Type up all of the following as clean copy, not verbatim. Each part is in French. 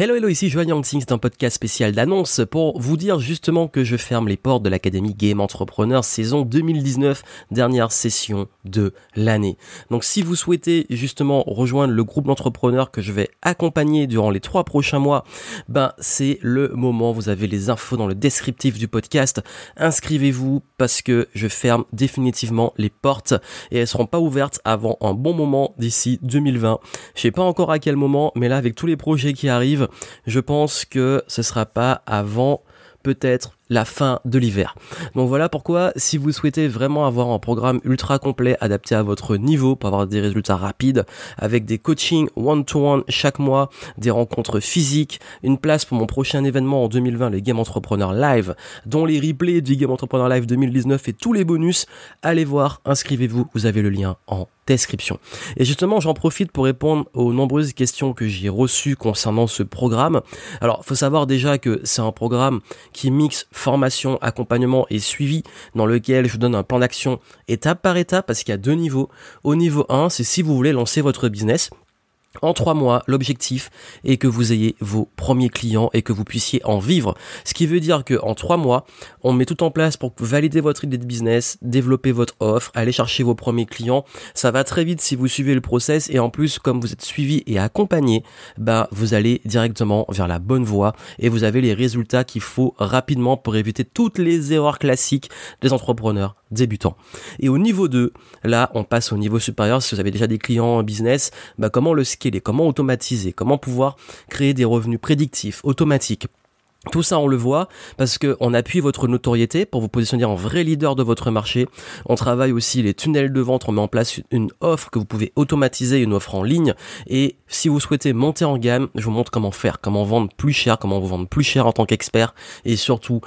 Hello, hello, ici Joël Yantin, c'est un podcast spécial d'annonce pour vous dire justement que je ferme les portes de l'Académie Game Entrepreneur saison 2019, dernière session de l'année. Donc si vous souhaitez justement rejoindre le groupe d'entrepreneurs que je vais accompagner durant les 3 prochains mois, c'est le moment, vous avez les infos dans le descriptif du podcast. Inscrivez-vous parce que je ferme définitivement les portes et elles seront pas ouvertes avant un bon moment d'ici 2020. Je sais pas encore à quel moment, mais là avec tous les projets qui arrivent, je pense que ce sera pas avant peut-être la fin de l'hiver. Donc voilà pourquoi, si vous souhaitez vraiment avoir un programme ultra complet adapté à votre niveau pour avoir des résultats rapides, avec des coachings one-to-one chaque mois, des rencontres physiques, une place pour mon prochain événement en 2020, le Game Entrepreneur Live, dont les replays du Game Entrepreneur Live 2019 et tous les bonus, allez voir, inscrivez-vous, vous avez le lien en description. Et justement, j'en profite pour répondre aux nombreuses questions que j'ai reçues concernant ce programme. Alors, faut savoir déjà que c'est un programme qui mixe formation, accompagnement et suivi dans lequel je vous donne un plan d'action étape par étape parce qu'il y a 2 niveaux. Au niveau 1, c'est si vous voulez lancer votre business. En 3 mois, l'objectif est que vous ayez vos premiers clients et que vous puissiez en vivre. Ce qui veut dire qu'en 3 mois, on met tout en place pour valider votre idée de business, développer votre offre, aller chercher vos premiers clients. Ça va très vite si vous suivez le process et en plus, comme vous êtes suivi et accompagné, vous allez directement vers la bonne voie et vous avez les résultats qu'il faut rapidement pour éviter toutes les erreurs classiques des entrepreneurs débutants. Et au niveau 2, là, on passe au niveau supérieur. Si vous avez déjà des clients en business, comment le scaler, comment automatiser, comment pouvoir créer des revenus prédictifs, automatiques. Tout ça, on le voit parce que on appuie votre notoriété pour vous positionner en vrai leader de votre marché. On travaille aussi les tunnels de vente. On met en place une offre que vous pouvez automatiser, une offre en ligne. Et si vous souhaitez monter en gamme, je vous montre comment faire, comment vendre plus cher, comment vous vendre plus cher en tant qu'expert et surtout,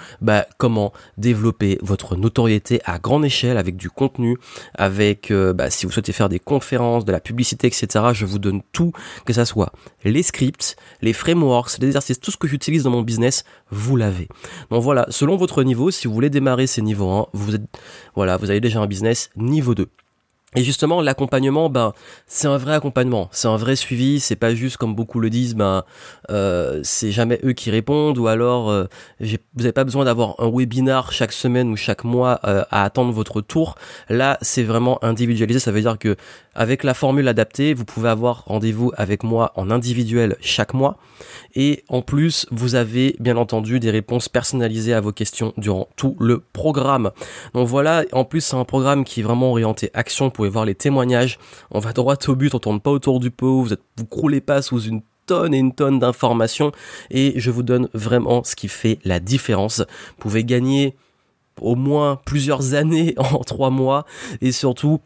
comment développer votre notoriété à grande échelle avec du contenu, avec, si vous souhaitez faire des conférences, de la publicité, etc. Je vous donne tout, que ça soit les scripts, les frameworks, les exercices, tout ce que j'utilise dans mon business. Vous l'avez. Donc voilà, selon votre niveau, si vous voulez démarrer ces niveaux 1, vous avez déjà un business niveau 2. Et justement, l'accompagnement, c'est un vrai accompagnement, c'est un vrai suivi, c'est pas juste comme beaucoup le disent, c'est jamais eux qui répondent ou alors vous n'avez pas besoin d'avoir un webinar chaque semaine ou chaque mois à attendre votre tour. Là, c'est vraiment individualisé, ça veut dire que avec la formule adaptée, vous pouvez avoir rendez-vous avec moi en individuel chaque mois et en plus, vous avez bien entendu des réponses personnalisées à vos questions durant tout le programme. Donc voilà, en plus, c'est un programme qui est vraiment orienté action. Vous pouvez voir les témoignages, on va droit au but, on tourne pas autour du pot, vous croulez pas sous une tonne et une tonne d'informations et je vous donne vraiment ce qui fait la différence. Vous pouvez gagner au moins plusieurs années en 3 mois et surtout,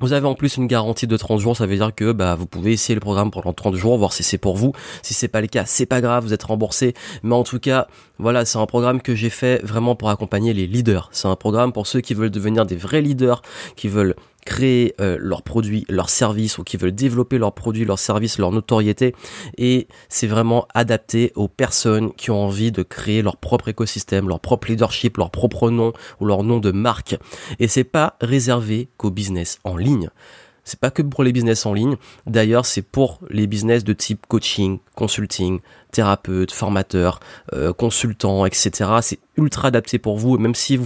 vous avez en plus une garantie de 30 jours, ça veut dire que vous pouvez essayer le programme pendant 30 jours, voir si c'est pour vous. Si c'est pas le cas, c'est pas grave, vous êtes remboursé. Mais en tout cas, voilà, c'est un programme que j'ai fait vraiment pour accompagner les leaders. C'est un programme pour ceux qui veulent devenir des vrais leaders, qui veulent créer leurs produits, leurs services ou qui veulent développer leurs produits, leurs services, leur notoriété et c'est vraiment adapté aux personnes qui ont envie de créer leur propre écosystème, leur propre leadership, leur propre nom ou leur nom de marque et c'est pas réservé qu'au business en ligne. C'est pas que pour les business en ligne. D'ailleurs, c'est pour les business de type coaching, consulting, thérapeute, formateur, consultant, etc. C'est ultra adapté pour vous. Même si vous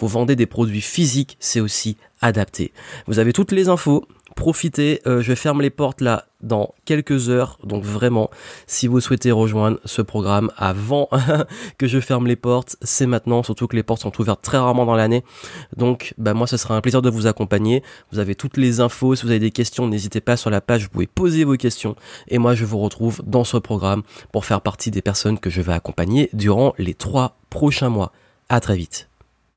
vendez des produits physiques, c'est aussi adapté. Vous avez toutes les infos. Profitez. Je ferme les portes là dans quelques heures. Donc vraiment, si vous souhaitez rejoindre ce programme avant que je ferme les portes, c'est maintenant. Surtout que les portes sont ouvertes très rarement dans l'année. Donc, moi, ce sera un plaisir de vous accompagner. Vous avez toutes les infos. Si vous avez des questions, n'hésitez pas sur la page. Vous pouvez poser vos questions. Et moi, je vous retrouve dans ce programme pour faire partie des personnes que je vais accompagner durant les 3 prochains mois. À très vite.